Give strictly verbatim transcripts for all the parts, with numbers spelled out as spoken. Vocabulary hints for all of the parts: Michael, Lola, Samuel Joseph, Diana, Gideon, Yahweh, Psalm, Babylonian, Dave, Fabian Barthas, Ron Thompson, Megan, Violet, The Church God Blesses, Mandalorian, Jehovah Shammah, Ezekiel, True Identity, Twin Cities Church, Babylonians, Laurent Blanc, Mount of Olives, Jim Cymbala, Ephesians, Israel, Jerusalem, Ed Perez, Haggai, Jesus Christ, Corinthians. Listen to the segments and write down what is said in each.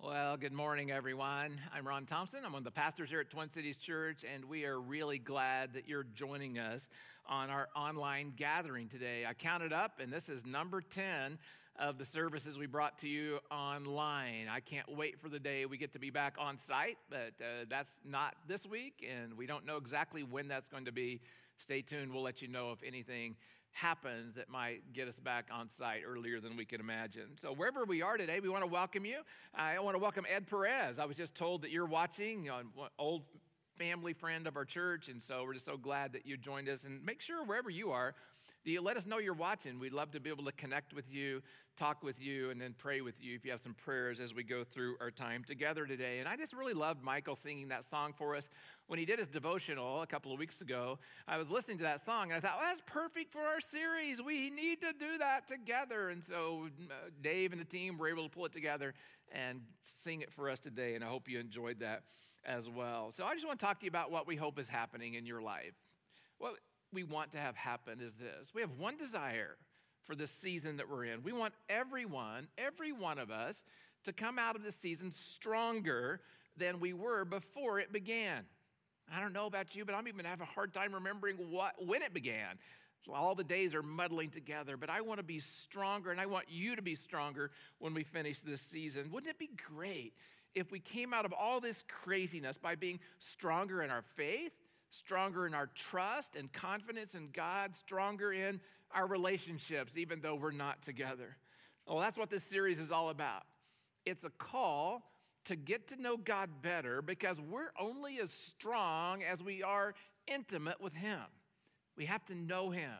Well, good morning, everyone. I'm Ron Thompson. I'm one of the pastors here at Twin Cities Church, and we are really glad that you're joining us on our online gathering today. I counted up, and this is number ten of the services we brought to you online. I can't wait for the day we get to be back on site, but uh, that's not this week, and we don't know exactly when that's going to be. Stay tuned. We'll let you know if anything happens that might get us back on site earlier than we can imagine. So wherever we are today, we want to welcome you. I want to welcome Ed Perez. I was just told that you're watching, you know, old family friend of our church, and so we're just so glad that you joined us. And make sure wherever you are, that you let us know you're watching. We'd love to be able to connect with you, talk with you, and then pray with you if you have some prayers as we go through our time together today. And I just really loved Michael singing that song for us. When he did his devotional a couple of weeks ago, I was listening to that song, and I thought, well, that's perfect for our series. We need to do that together. And so uh, Dave and the team were able to pull it together and sing it for us today, and I hope you enjoyed that as well. So I just want to talk to you about what we hope is happening in your life. What we want to have happen is this. We have one desire for this season that we're in. We want everyone, every one of us, to come out of this season stronger than we were before it began. I don't know about you, but I'm even having a hard time remembering what when it began. All the days are muddling together, but I want to be stronger, and I want you to be stronger when we finish this season. Wouldn't it be great if we came out of all this craziness by being stronger in our faith, stronger in our trust and confidence in God, stronger in our relationships, even though we're not together? Well, that's what this series is all about. It's a call to get to know God better, because we're only as strong as we are intimate with Him. We have to know Him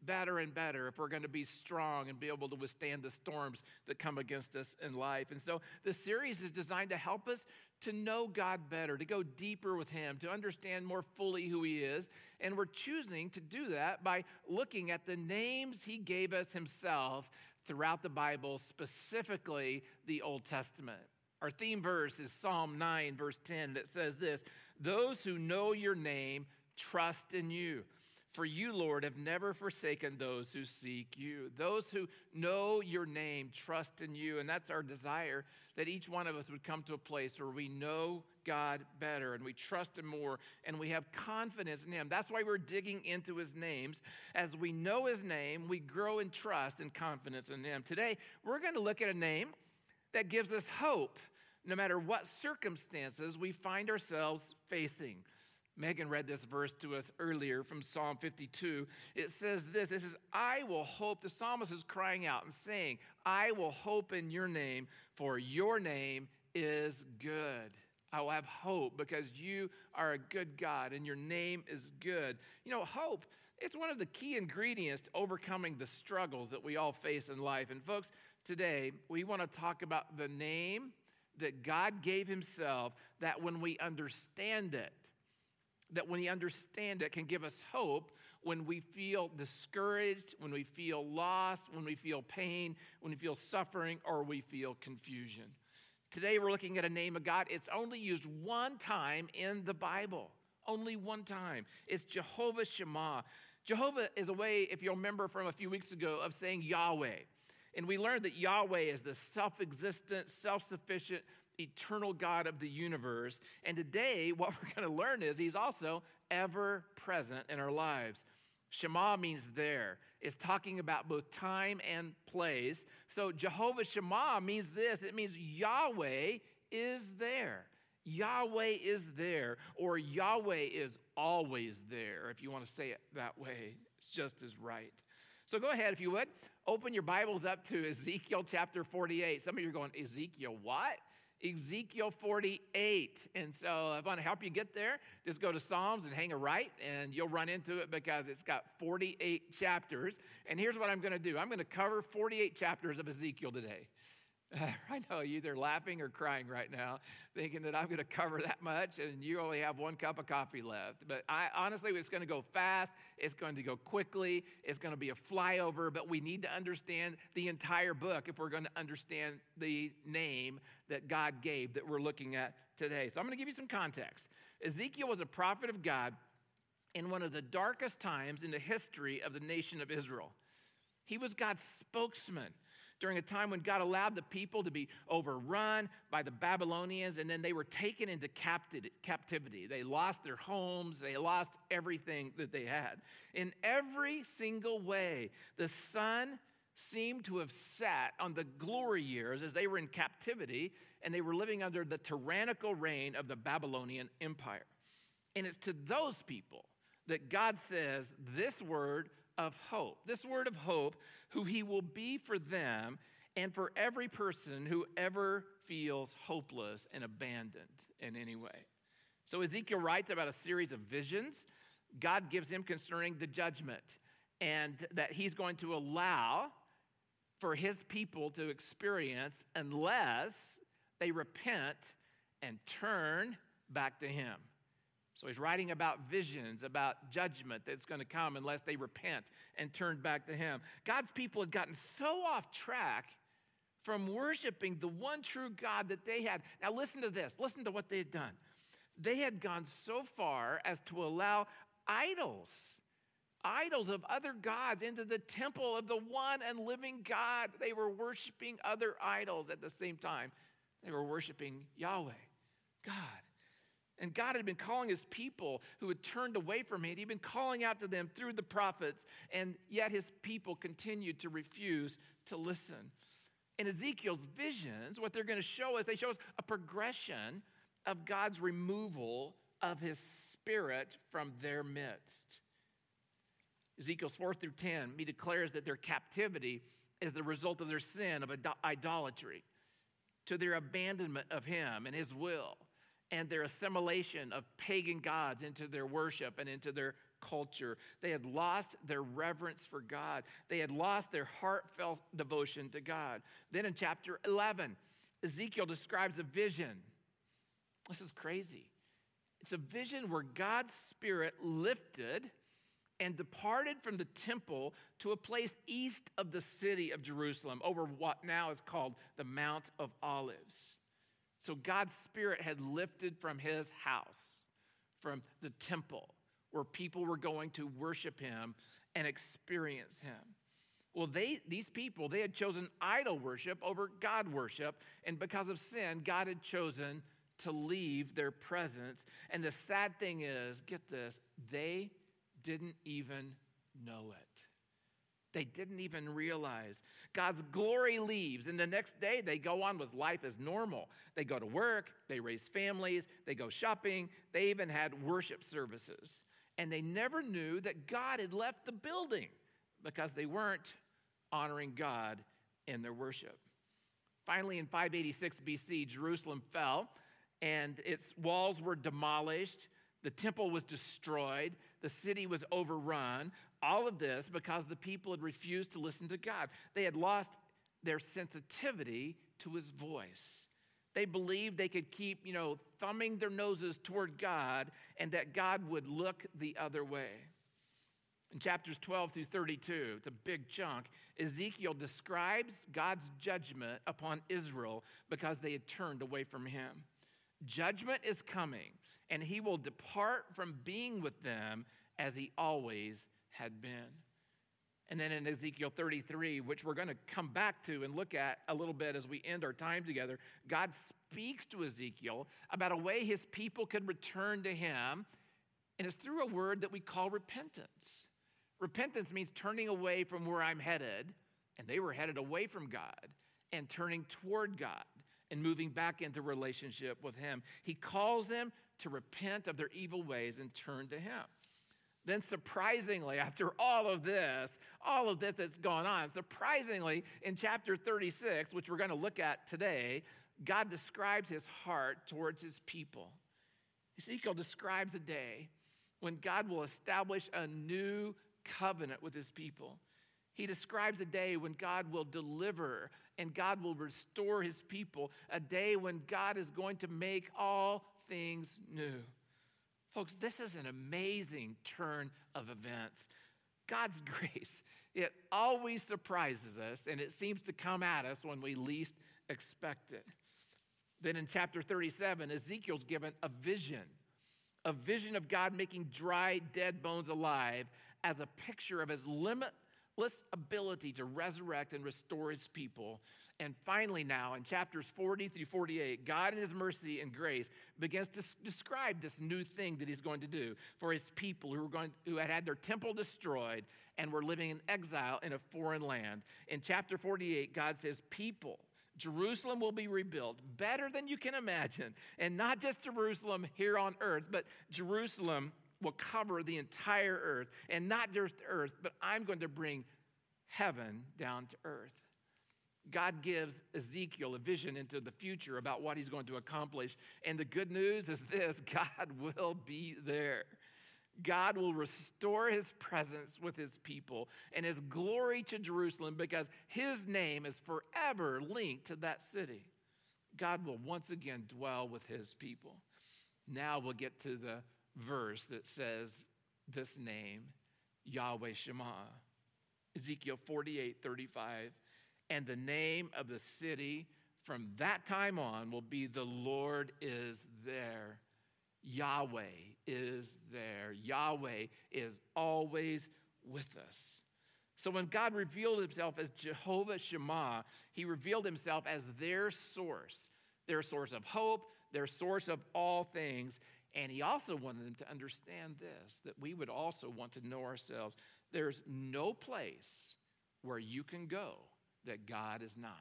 better and better if we're going to be strong and be able to withstand the storms that come against us in life. And so this series is designed to help us to know God better, to go deeper with Him, to understand more fully who He is. And we're choosing to do that by looking at the names He gave us Himself throughout the Bible, specifically the Old Testament. Our theme verse is Psalm nine, verse ten, that says this: "Those who know your name trust in you. For you, Lord, have never forsaken those who seek you." Those who know your name trust in you. And that's our desire, that each one of us would come to a place where we know God better and we trust Him more and we have confidence in Him. That's why we're digging into His names. As we know His name, we grow in trust and confidence in Him. Today, we're going to look at a name that gives us hope no matter what circumstances we find ourselves facing. Megan read this verse to us earlier from Psalm fifty-two. It says this, it says, "I will hope," the psalmist is crying out and saying, "I will hope in your name, for your name is good." I will have hope because you are a good God and your name is good. You know, hope, it's one of the key ingredients to overcoming the struggles that we all face in life. And folks, today we want to talk about the name that God gave Himself, that when we understand it, that when we understand it can give us hope when we feel discouraged, when we feel lost, when we feel pain, when we feel suffering, or we feel confusion. Today we're looking at a name of God. It's only used one time in the Bible, only one time. It's Jehovah Shammah. Jehovah is a way, if you'll remember from a few weeks ago, of saying Yahweh. And we learned that Yahweh is the self-existent, self-sufficient, eternal God of the universe. And today, what we're going to learn is He's also ever present in our lives. Shammah means there. It's talking about both time and place. So Jehovah Shammah means this. It means Yahweh is there. Yahweh is there, or Yahweh is always there, if you want to say it that way. It's just as right. So go ahead, if you would, open your Bibles up to Ezekiel chapter forty-eight. Some of you are going, Ezekiel what? Ezekiel forty-eight. And so if I want to help you get there, just go to Psalms and hang a right, and you'll run into it because it's got forty-eight chapters. And here's what I'm going to do. I'm going to cover forty-eight chapters of Ezekiel today. Uh, I know you're either laughing or crying right now, thinking that I'm going to cover that much, and you only have one cup of coffee left. But I honestly, it's going to go fast. It's going to go quickly. It's going to be a flyover, but we need to understand the entire book if we're going to understand the name that God gave that we're looking at today. So I'm going to give you some context. Ezekiel was a prophet of God in one of the darkest times in the history of the nation of Israel. He was God's spokesman during a time when God allowed the people to be overrun by the Babylonians, and then they were taken into captivity. They lost their homes. They lost everything that they had. In every single way, the sun seemed to have set on the glory years as they were in captivity, and they were living under the tyrannical reign of the Babylonian Empire. And it's to those people that God says this word of hope, this word of hope, who he will be for them and for every person who ever feels hopeless and abandoned in any way. So Ezekiel writes about a series of visions God gives him concerning the judgment, and that he's going to allow for his people to experience unless they repent and turn back to him. So he's writing about visions, about judgment that's going to come unless they repent and turn back to him. God's people had gotten so off track from worshiping the one true God that they had. Now listen to this. Listen to what they had done. They had gone so far as to allow idols, idols of other gods into the temple of the one and living God. They were worshiping other idols at the same time. They were worshiping Yahweh, God. And God had been calling his people who had turned away from him. He'd been calling out to them through the prophets, and yet his people continued to refuse to listen. In Ezekiel's visions, what they're going to show us, they show us a progression of God's removal of his spirit from their midst. Ezekiel four through ten, he declares that their captivity is the result of their sin of idolatry, to their abandonment of him and his will, and their assimilation of pagan gods into their worship and into their culture. They had lost their reverence for God. They had lost their heartfelt devotion to God. Then in chapter eleven, Ezekiel describes a vision. This is crazy. It's a vision where God's spirit lifted and departed from the temple to a place east of the city of Jerusalem, over what now is called the Mount of Olives. So God's spirit had lifted from his house, from the temple, where people were going to worship him and experience him. Well, they these people, they had chosen idol worship over God worship, and because of sin, God had chosen to leave their presence. And the sad thing is, get this, they didn't even know it. They didn't even realize. God's glory leaves, and the next day they go on with life as normal. They go to work, they raise families, they go shopping, they even had worship services. And they never knew that God had left the building because they weren't honoring God in their worship. Finally, in five eighty-six B C, Jerusalem fell, and its walls were demolished. The temple was destroyed. The city was overrun. All of this because the people had refused to listen to God. They had lost their sensitivity to his voice. They believed they could keep, you know, thumbing their noses toward God and that God would look the other way. In chapters twelve through thirty-two, it's a big chunk, Ezekiel describes God's judgment upon Israel because they had turned away from him. Judgment is coming, and he will depart from being with them as he always had been. And then in Ezekiel thirty-three, which we're going to come back to and look at a little bit as we end our time together, God speaks to Ezekiel about a way his people could return to him, and it's through a word that we call repentance. Repentance means turning away from where I'm headed, and they were headed away from God, and turning toward God and moving back into relationship with him. He calls them to repent of their evil ways and turn to him. Then surprisingly, after all of this, all of this that's gone on, surprisingly, in chapter thirty-six, which we're going to look at today, God describes his heart towards his people. Ezekiel describes a day when God will establish a new covenant with his people. He describes a day when God will deliver and God will restore his people, a day when God is going to make all things new. Folks, this is an amazing turn of events. God's grace, it always surprises us, and it seems to come at us when we least expect it. Then in chapter thirty-seven, Ezekiel's given a vision, a vision of God making dry, dead bones alive as a picture of his limitless ability to resurrect and restore his people. And finally now, in chapters forty through forty-eight, God in his mercy and grace begins to describe this new thing that he's going to do for his people who were going, who had had their temple destroyed and were living in exile in a foreign land. In chapter forty-eight, God says, people, Jerusalem will be rebuilt better than you can imagine. And not just Jerusalem here on earth, but Jerusalem will cover the entire earth. And not just earth, but I'm going to bring heaven down to earth. God gives Ezekiel a vision into the future about what he's going to accomplish. And the good news is this: God will be there. God will restore his presence with his people and his glory to Jerusalem, because his name is forever linked to that city. God will once again dwell with his people. Now we'll get to the verse that says this name, Yahweh Shammah. Ezekiel forty-eight thirty-five, and the name of the city from that time on will be the Lord is there. Yahweh is there. Yahweh is always with us. So when God revealed himself as Jehovah Shammah, he revealed himself as their source, their source of hope, their source of all things. And he also wanted them to understand this, that we would also want to know ourselves. There's no place where you can go that God is not.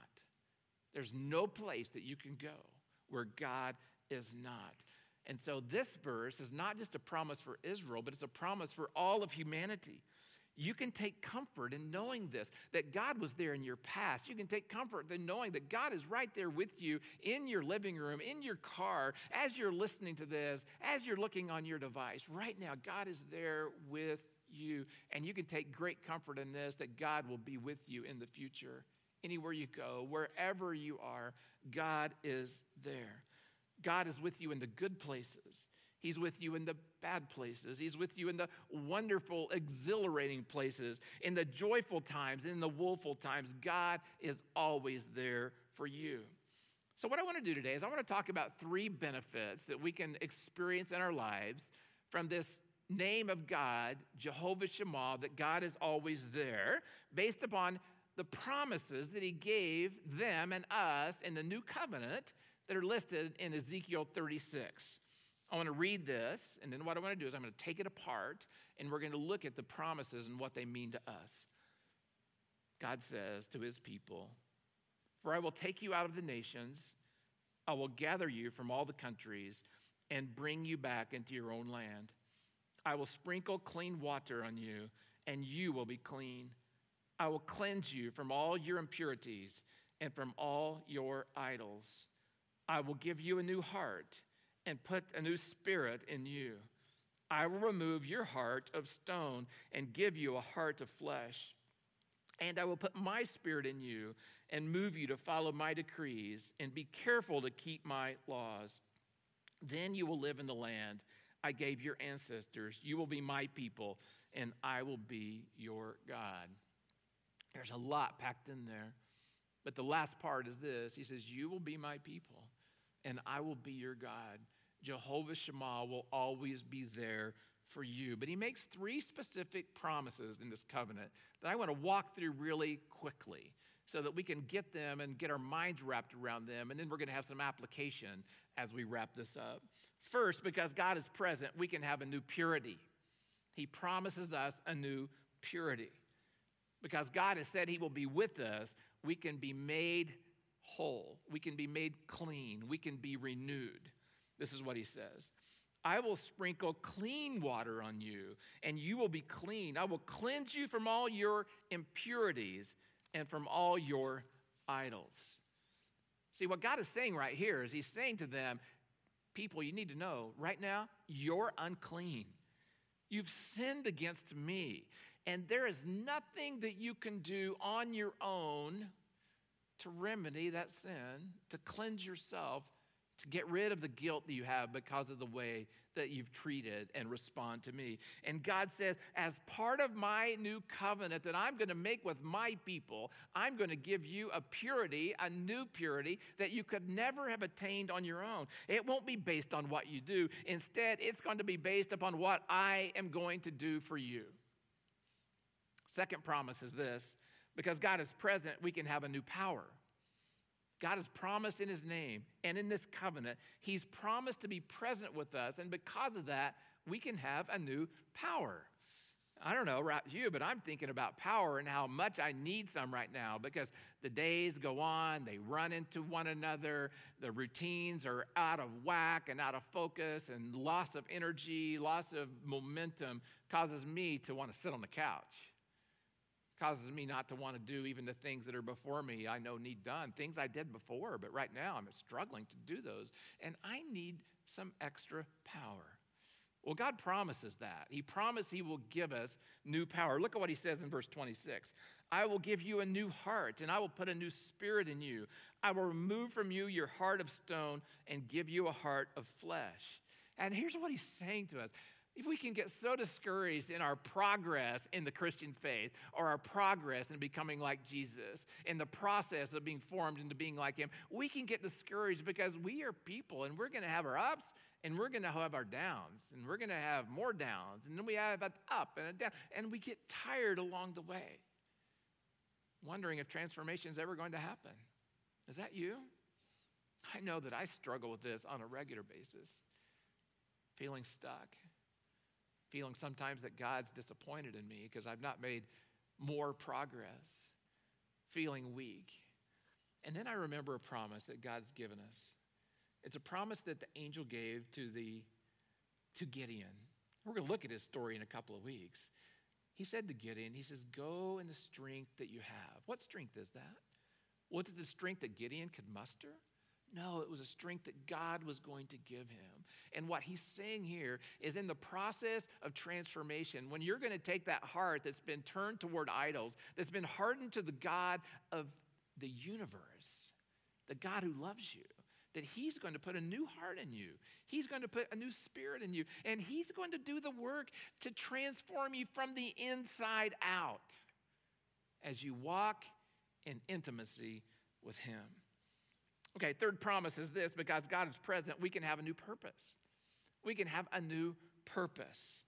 There's no place that you can go where God is not. And so this verse is not just a promise for Israel, but it's a promise for all of humanity. You can take comfort in knowing this, that God was there in your past. You can take comfort in knowing that God is right there with you in your living room, in your car, as you're listening to this, as you're looking on your device. Right now, God is there with you. And you can take great comfort in this, that God will be with you in the future. Anywhere you go, wherever you are, God is there. God is with you in the good places. He's with you in the bad places. He's with you in the wonderful, exhilarating places, in the joyful times, in the woeful times. God is always there for you. So what I want to do today is I want to talk about three benefits that we can experience in our lives from this name of God, Jehovah Shammah, that God is always there, based upon the promises that he gave them and us in the new covenant that are listed in Ezekiel thirty-six. I want to read this, and then what I want to do is I'm going to take it apart, and we're going to look at the promises and what they mean to us. God says to his people, "For I will take you out of the nations, I will gather you from all the countries, and bring you back into your own land. I will sprinkle clean water on you, and you will be clean. I will cleanse you from all your impurities and from all your idols. I will give you a new heart and put a new spirit in you. I will remove your heart of stone and give you a heart of flesh. And I will put my spirit in you and move you to follow my decrees and be careful to keep my laws. Then you will live in the land I gave your ancestors. You will be my people, and I will be your God." There's a lot packed in there. But the last part is this. He says, "You will be my people, and I will be your God." Jehovah Shammah will always be there for you. But he makes three specific promises in this covenant that I want to walk through really quickly so that we can get them and get our minds wrapped around them. And then we're going to have some application as we wrap this up. First, because God is present, we can have a new purity. He promises us a new purity. Because God has said he will be with us, we can be made whole. We can be made clean. We can be renewed. This is what he says. "I will sprinkle clean water on you, and you will be clean. I will cleanse you from all your impurities and from all your idols." See, what God is saying right here is he's saying to them, people, you need to know right now, you're unclean. You've sinned against me. And there is nothing that you can do on your own to remedy that sin, to cleanse yourself, to get rid of the guilt that you have because of the way that you've treated and respond to me. And God says, as part of my new covenant that I'm going to make with my people, I'm going to give you a purity, a new purity that you could never have attained on your own. It won't be based on what you do. Instead, it's going to be based upon what I am going to do for you. Second promise is this: because God is present, we can have a new power. God has promised in his name and in this covenant, he's promised to be present with us. And because of that, we can have a new power. I don't know about you, but I'm thinking about power and how much I need some right now, because the days go on, they run into one another, the routines are out of whack and out of focus, and loss of energy, loss of momentum causes me to want to sit on the couch, causes me not to want to do even the things that are before me I know need done, things I did before, but right now I'm struggling to do those, and I need some extra power. Well, God promises that. He promised he will give us new power. Look at what he says in verse twenty-six. I will give you a new heart, and I will put a new spirit in you. I will remove from you your heart of stone and give you a heart of flesh. And here's what he's saying to us. If we can get so discouraged in our progress in the Christian faith, or our progress in becoming like Jesus, in the process of being formed into being like him, we can get discouraged because we are people, and we're going to have our ups, and we're going to have our downs, and we're going to have more downs, and then we have an up and a down, and we get tired along the way, wondering if transformation is ever going to happen. Is that you? I know that I struggle with this on a regular basis, feeling stuck, feeling sometimes that God's disappointed in me because I've not made more progress, feeling weak. And then I remember a promise that God's given us. It's a promise that the angel gave to the to Gideon. We're going to look at his story in a couple of weeks. He said to Gideon, he says, go in the strength that you have. What strength is that? Was it the strength that Gideon could muster? No, it was a strength that God was going to give him. And what he's saying here is, in the process of transformation, when you're going to take that heart that's been turned toward idols, that's been hardened to the God of the universe, the God who loves you, that he's going to put a new heart in you. He's going to put a new spirit in you. And he's going to do the work to transform you from the inside out as you walk in intimacy with him. Okay, third promise is this: because God is present, we can have a new purpose. We can have a new purpose.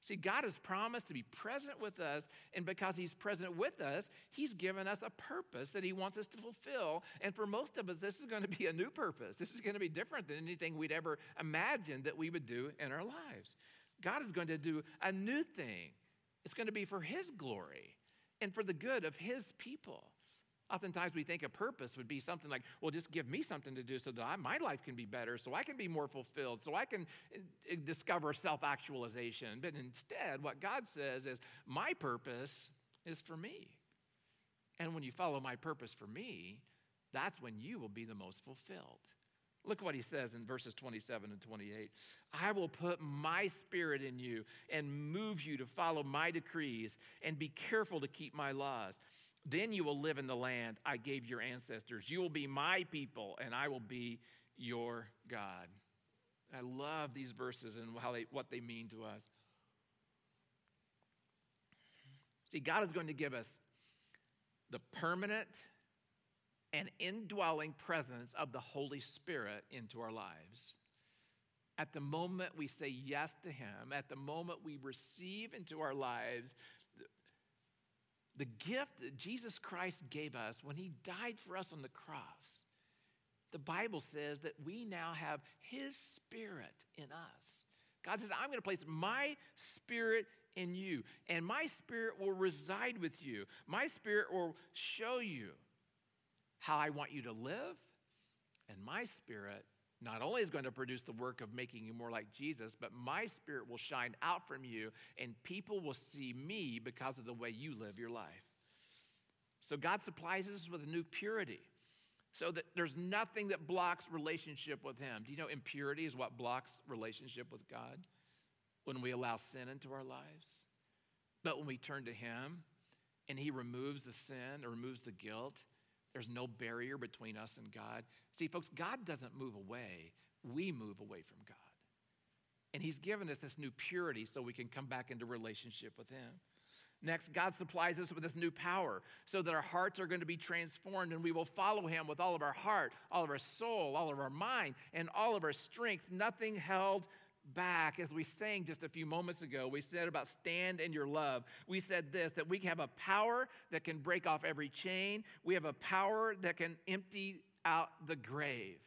See, God has promised to be present with us, and because he's present with us, he's given us a purpose that he wants us to fulfill. And for most of us, this is going to be a new purpose. This is going to be different than anything we'd ever imagined that we would do in our lives. God is going to do a new thing. It's going to be for his glory and for the good of his people. Oftentimes we think a purpose would be something like, well, just give me something to do so that I, my life can be better, so I can be more fulfilled, so I can discover self-actualization. But instead, what God says is, my purpose is for me. And when you follow my purpose for me, that's when you will be the most fulfilled. Look what he says in verses twenty-seven and twenty-eight. I will put my spirit in you and move you to follow my decrees and be careful to keep my laws. Then you will live in the land I gave your ancestors. You will be my people, and I will be your God. I love these verses and how they, what they mean to us. See, God is going to give us the permanent and indwelling presence of the Holy Spirit into our lives. At the moment we say yes to him, at the moment we receive into our lives the gift that Jesus Christ gave us when he died for us on the cross, the Bible says that we now have his spirit in us. God says, I'm going to place my spirit in you, and my spirit will reside with you. My spirit will show you how I want you to live, and my spirit not only is going to produce the work of making you more like Jesus, but my spirit will shine out from you, and people will see me because of the way you live your life. So God supplies us with a new purity so that there's nothing that blocks relationship with him. Do you know impurity is what blocks relationship with God? When we allow sin into our lives. But when we turn to him and he removes the sin or removes the guilt, there's no barrier between us and God. See, folks, God doesn't move away. We move away from God. And he's given us this new purity so we can come back into relationship with him. Next, God supplies us with this new power so that our hearts are going to be transformed, and we will follow him with all of our heart, all of our soul, all of our mind, and all of our strength. Nothing held back, as we sang just a few moments ago, we said about stand in your love. We said this, that we have a power that can break off every chain. We have a power that can empty out the grave.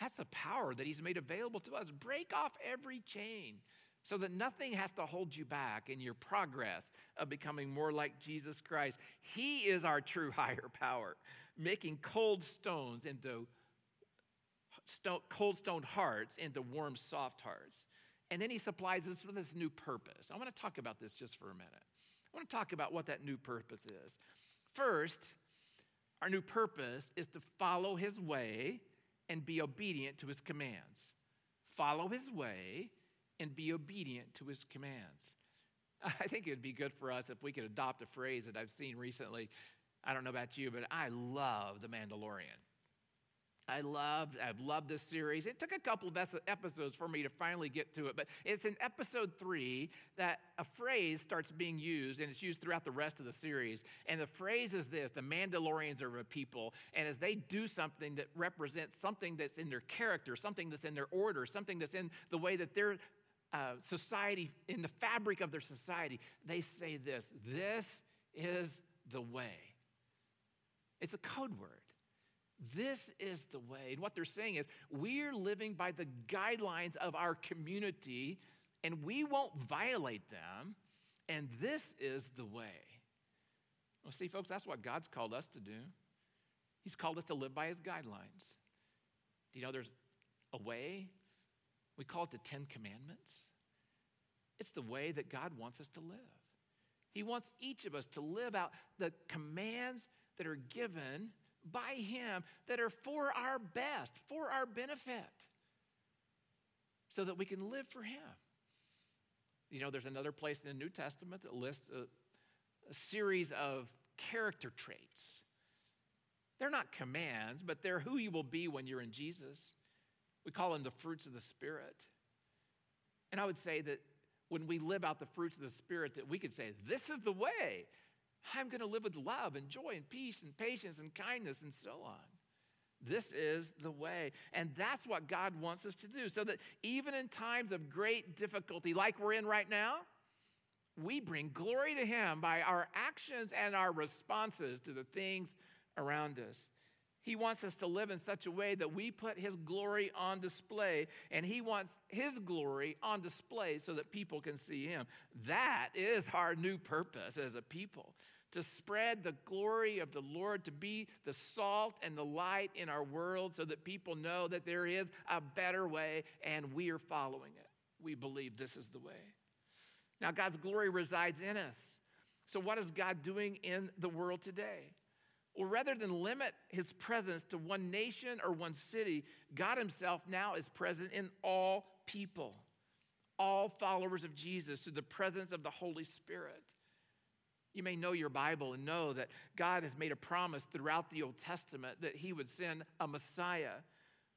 That's the power that he's made available to us. Break off every chain so that nothing has to hold you back in your progress of becoming more like Jesus Christ. He is our true higher power, making cold stones into Stone, cold stone hearts into warm, soft hearts. And then he supplies us with this new purpose. I want to talk about this just for a minute. I want to talk about what that new purpose is. First, our new purpose is to follow his way and be obedient to his commands. Follow his way and be obedient to his commands. I think it would be good for us if we could adopt a phrase that I've seen recently. I don't know about you, but I love The Mandalorian. I loved, I've loved this series. It took a couple of episodes for me to finally get to it, but it's in episode three that a phrase starts being used, and it's used throughout the rest of the series. And the phrase is this: the Mandalorians are a people, and as they do something that represents something that's in their character, something that's in their order, something that's in the way that their uh, society, in the fabric of their society, they say this: this is the way. It's a code word. This is the way. And what they're saying is, we're living by the guidelines of our community, and we won't violate them, and this is the way. Well, see, folks, that's what God's called us to do. He's called us to live by his guidelines. Do you know there's a way? We call it the Ten Commandments. It's the way that God wants us to live. He wants each of us to live out the commands that are given by him that are for our best, for our benefit, so that we can live for him. You know, there's another place in the New Testament that lists a, a series of character traits. They're not commands, but they're who you will be when you're in Jesus. We call them the fruits of the Spirit. And I would say that when we live out the fruits of the Spirit, that we could say, this is the way. I'm going to live with love and joy and peace and patience and kindness and so on. This is the way. And that's what God wants us to do, so that even in times of great difficulty, like we're in right now, we bring glory to him by our actions and our responses to the things around us. He wants us to live in such a way that we put his glory on display, and he wants his glory on display so that people can see him. That is our new purpose as a people, to spread the glory of the Lord, to be the salt and the light in our world so that people know that there is a better way, and we are following it. We believe this is the way. Now, God's glory resides in us. So what is God doing in the world today? Well, rather than limit his presence to one nation or one city, God himself now is present in all people, all followers of Jesus, through the presence of the Holy Spirit. You may know your Bible and know that God has made a promise throughout the Old Testament that he would send a Messiah,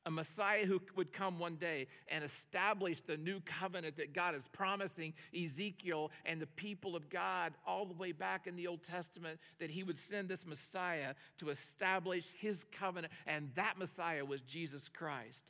a Messiah who would come one day and establish the new covenant that God is promising Ezekiel and the people of God all the way back in the Old Testament, that he would send this Messiah to establish his covenant. And that Messiah was Jesus Christ.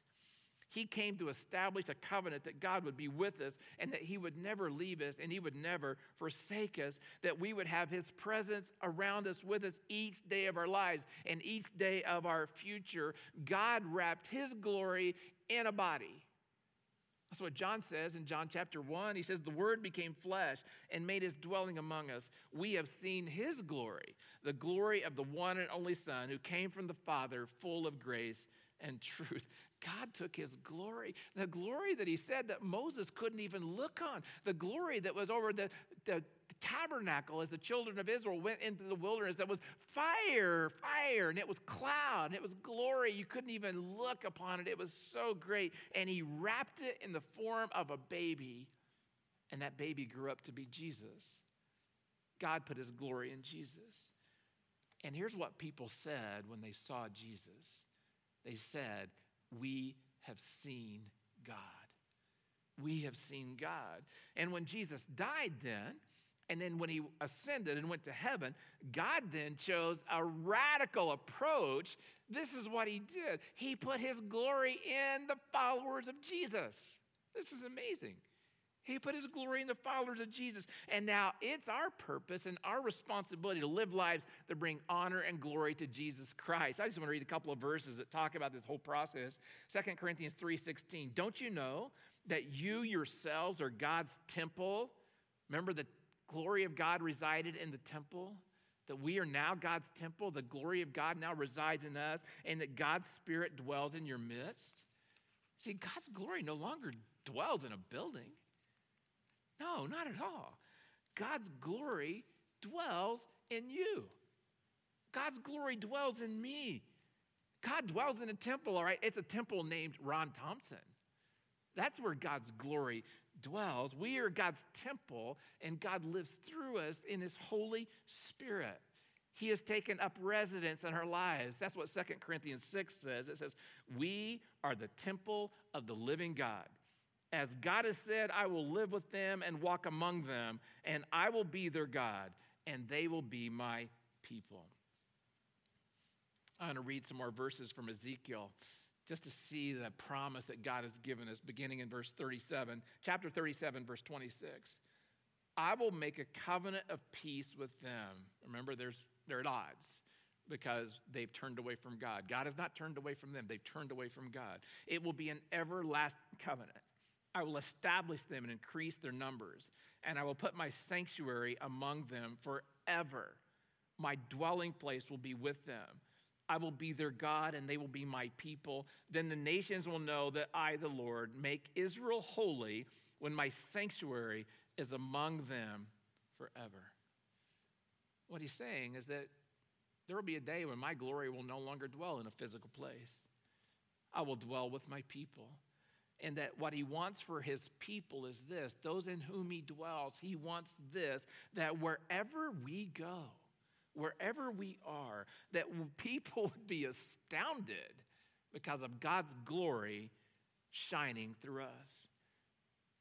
He came to establish a covenant that God would be with us, and that he would never leave us, and he would never forsake us, that we would have his presence around us, with us each day of our lives and each day of our future. God wrapped his glory in a body. That's what John says in John chapter one. He says, the word became flesh and made his dwelling among us. We have seen his glory, the glory of the one and only Son who came from the Father, full of grace and truth. God took his glory, the glory that he said that Moses couldn't even look on, the glory that was over the, the tabernacle as the children of Israel went into the wilderness, that was fire, fire, and it was cloud, and it was glory. You couldn't even look upon it. It was so great. And he wrapped it in the form of a baby, and that baby grew up to be Jesus. God put his glory in Jesus. And here's what people said when they saw Jesus. They said, we have seen God. We have seen God. And when Jesus died then, and then when he ascended and went to heaven, God then chose a radical approach. This is what he did. He put his glory in the followers of Jesus. This is amazing. He put his glory in the followers of Jesus. And now it's our purpose and our responsibility to live lives that bring honor and glory to Jesus Christ. I just want to read a couple of verses that talk about this whole process. Second Corinthians three sixteen, don't you know that you yourselves are God's temple? Remember, the glory of God resided in the temple? That we are now God's temple? The glory of God now resides in us, and that God's Spirit dwells in your midst? See, God's glory no longer dwells in a building. No, not at all. God's glory dwells in you. God's glory dwells in me. God dwells in a temple, all right? It's a temple named Ron Thompson. That's where God's glory dwells. We are God's temple, and God lives through us in his Holy Spirit. He has taken up residence in our lives. That's what Second Corinthians six says. It says, we are the temple of the living God. As God has said, I will live with them and walk among them, and I will be their God, and they will be my people. I'm going to read some more verses from Ezekiel just to see the promise that God has given us, beginning in verse thirty-seven, chapter thirty-seven, verse twenty-six. I will make a covenant of peace with them. Remember, there's, they're at odds because they've turned away from God. God has not turned away from them. They've turned away from God. It will be an everlasting covenant. I will establish them and increase their numbers, and I will put my sanctuary among them forever. My dwelling place will be with them. I will be their God, and they will be my people. Then the nations will know that I, the Lord, make Israel holy when my sanctuary is among them forever. What he's saying is that there will be a day when my glory will no longer dwell in a physical place. I will dwell with my people. And that what he wants for his people is this, those in whom he dwells, he wants this, that wherever we go, wherever we are, that people would be astounded because of God's glory shining through us.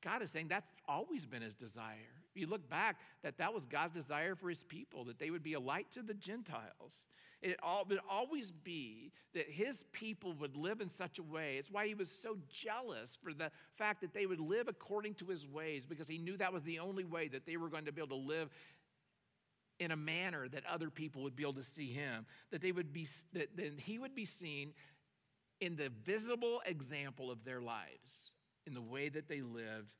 God is saying that's always been his desire. If you look back, that that was God's desire for his people, that they would be a light to the Gentiles. It would always be that his people would live in such a way. It's why he was so jealous for the fact that they would live according to his ways, because he knew that was the only way that they were going to be able to live in a manner that other people would be able to see him, that they would be, that then he would be seen in the visible example of their lives, in the way that they lived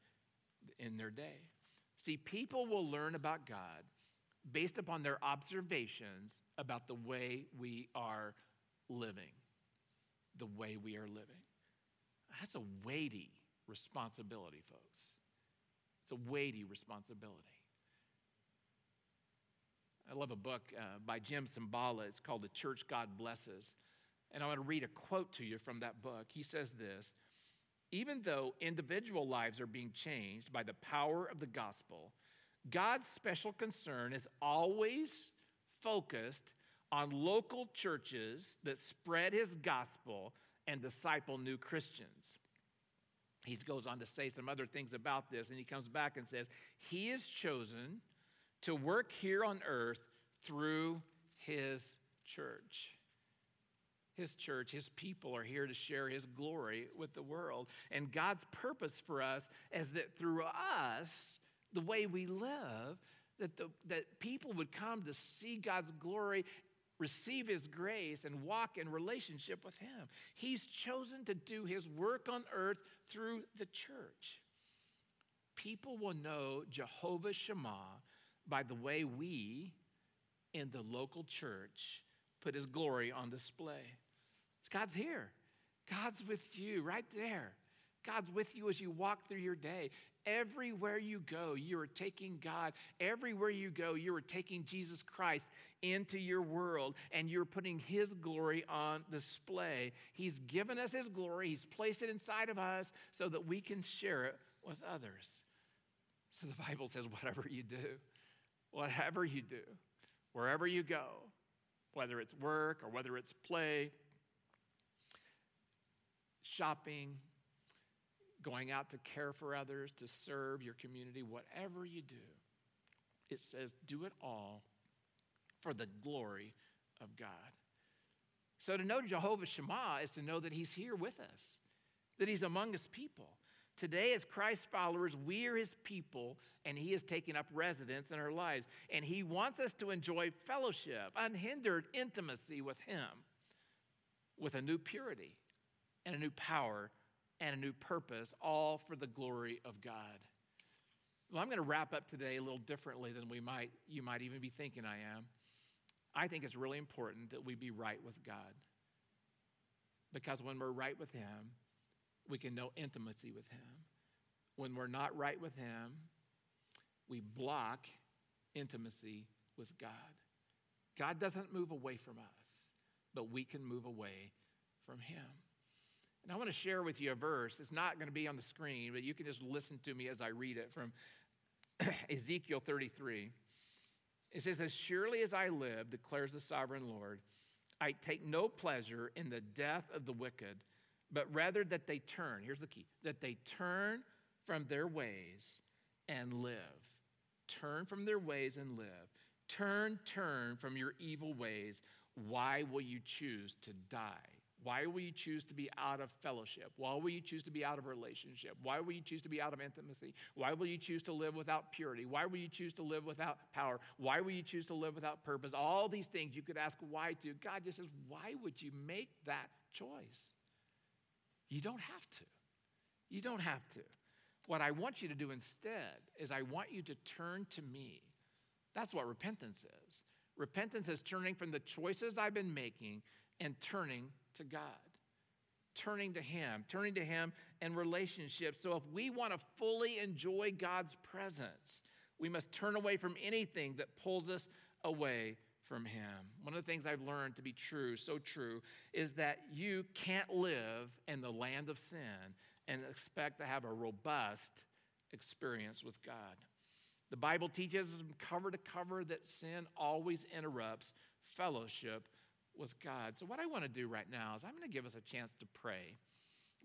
in their day. See, people will learn about God based upon their observations about the way we are living, the way we are living. That's a weighty responsibility, folks. It's a weighty responsibility. I love a book uh, by Jim Cymbala. It's called The Church God Blesses. And I want to read a quote to you from that book. He says this, even though individual lives are being changed by the power of the gospel, God's special concern is always focused on local churches that spread his gospel and disciple new Christians. He goes on to say some other things about this, and he comes back and says, he is chosen to work here on earth through his church. His church, his people are here to share his glory with the world. And God's purpose for us is that through us, the way we live, that, the, that people would come to see God's glory, receive his grace, and walk in relationship with him. He's chosen to do his work on earth through the church. People will know Jehovah Shammah by the way we, in the local church, put his glory on display. God's here. God's with you right there. God's with you as you walk through your day. Everywhere you go, you are taking God. Everywhere you go, you are taking Jesus Christ into your world, and you're putting his glory on display. He's given us his glory. He's placed it inside of us so that we can share it with others. So the Bible says, whatever you do, whatever you do, wherever you go, whether it's work or whether it's play, shopping, going out to care for others, to serve your community, whatever you do, it says do it all for the glory of God. So to know Jehovah Shammah is to know that he's here with us, that he's among his people. Today, as Christ's followers, we are his people, and he has taken up residence in our lives. And he wants us to enjoy fellowship, unhindered intimacy with him, with a new purity and a new power and a new purpose, all for the glory of God. Well, I'm going to wrap up today a little differently than we might, you might even be thinking I am. I think it's really important that we be right with God, because when we're right with him, we can know intimacy with him. When we're not right with him, we block intimacy with God. God doesn't move away from us, but we can move away from him. And I want to share with you a verse. It's not going to be on the screen, but you can just listen to me as I read it from Ezekiel thirty-three. It says, "As surely as I live, declares the sovereign Lord, I take no pleasure in the death of the wicked, but rather that they turn," here's the key, "that they turn from their ways and live." Turn from their ways and live. Turn, turn from your evil ways. Why will you choose to die? Why will you choose to be out of fellowship? Why will you choose to be out of relationship? Why will you choose to be out of intimacy? Why will you choose to live without purity? Why will you choose to live without power? Why will you choose to live without purpose? All these things you could ask why to. God just says, why would you make that choice? You don't have to. You don't have to. What I want you to do instead is I want you to turn to me. That's what repentance is. Repentance is turning from the choices I've been making and turning to God, turning to him, turning to him in relationship. So if we want to fully enjoy God's presence, we must turn away from anything that pulls us away from him. One of the things I've learned to be true, so true, is that you can't live in the land of sin and expect to have a robust experience with God. The Bible teaches us from cover to cover that sin always interrupts fellowship with God. So what I want to do right now is I'm going to give us a chance to pray.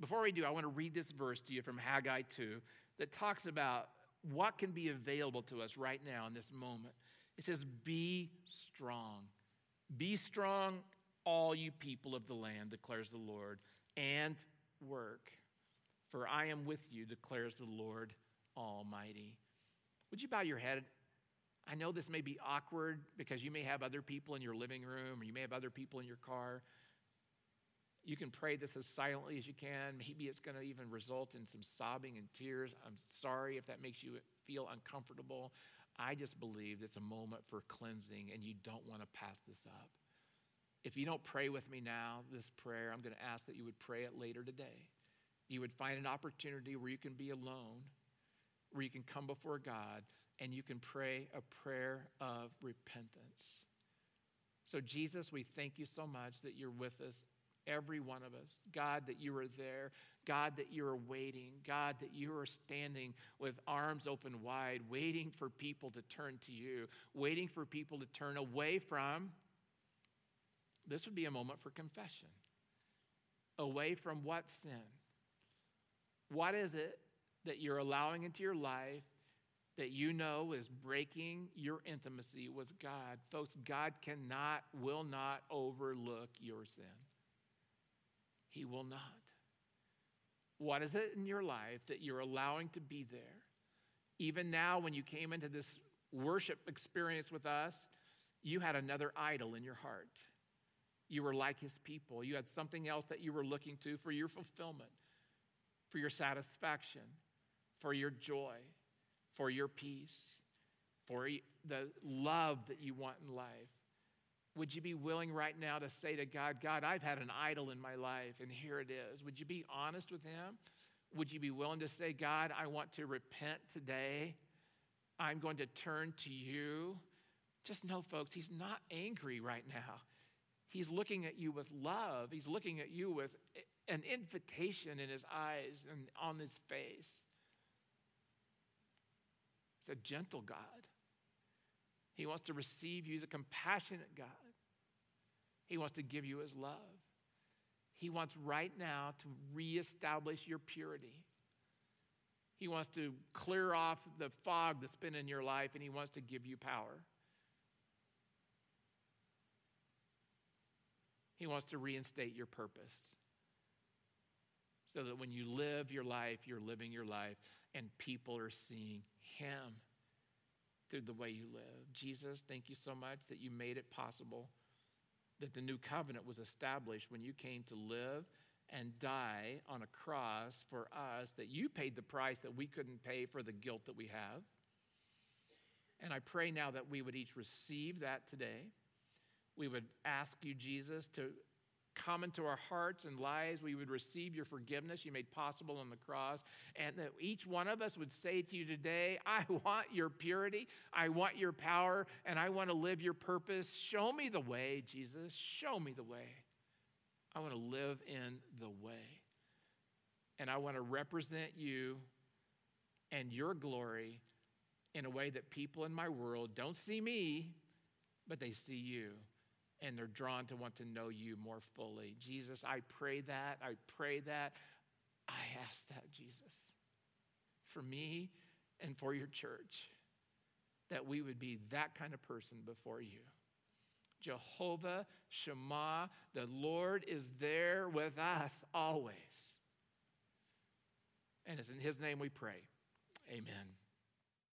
Before we do, I want to read this verse to you from Haggai two that talks about what can be available to us right now in this moment. It says, "Be strong. Be strong, all you people of the land, declares the Lord, and work. For I am with you, declares the Lord Almighty." Would you bow your head? I know this may be awkward because you may have other people in your living room or you may have other people in your car. You can pray this as silently as you can. Maybe it's going to even result in some sobbing and tears. I'm sorry if that makes you feel uncomfortable. I just believe it's a moment for cleansing, and you don't want to pass this up. If you don't pray with me now, this prayer, I'm going to ask that you would pray it later today. You would find an opportunity where you can be alone, where you can come before God, and you can pray a prayer of repentance. So Jesus, we thank you so much that you're with us, every one of us. God, that you are there. God, that you are waiting. God, that you are standing with arms open wide, waiting for people to turn to you, waiting for people to turn away from, this would be a moment for confession, away from what sin? What is it that you're allowing into your life that you know is breaking your intimacy with God? Folks, God cannot, will not overlook your sin. He will not. What is it in your life that you're allowing to be there? Even now, when you came into this worship experience with us, you had another idol in your heart. You were like his people. You had something else that you were looking to for your fulfillment, for your satisfaction, for your joy, for your peace, for the love that you want in life. Would you be willing right now to say to God, God, I've had an idol in my life, and here it is. Would you be honest with him? Would you be willing to say, God, I want to repent today. I'm going to turn to you. Just know, folks, he's not angry right now. He's looking at you with love. He's looking at you with an invitation in his eyes and on his face. He's a gentle God. He wants to receive you. He's a compassionate God. He wants to give you his love. He wants right now to reestablish your purity. He wants to clear off the fog that's been in your life, and he wants to give you power. He wants to reinstate your purpose. so that when you live your life, you're living your life and people are seeing him through the way you live. Jesus, thank you so much that you made it possible that the new covenant was established when you came to live and die on a cross for us, that you paid the price that we couldn't pay for the guilt that we have. And I pray now that we would each receive that today. We would ask you, Jesus, to come into our hearts and lives. We would receive your forgiveness you made possible on the cross. And that each one of us would say to you today, I want your purity. I want your power. And I want to live your purpose. Show me the way, Jesus. Show me the way. I want to live in the way. And I want to represent you and your glory in a way that people in my world don't see me, but they see you. And they're drawn to want to know you more fully. Jesus, I pray that. I pray that. I ask that, Jesus, for me and for your church, that we would be that kind of person before you. Jehovah Shammah, the Lord is there with us always. And it's in his name we pray. Amen.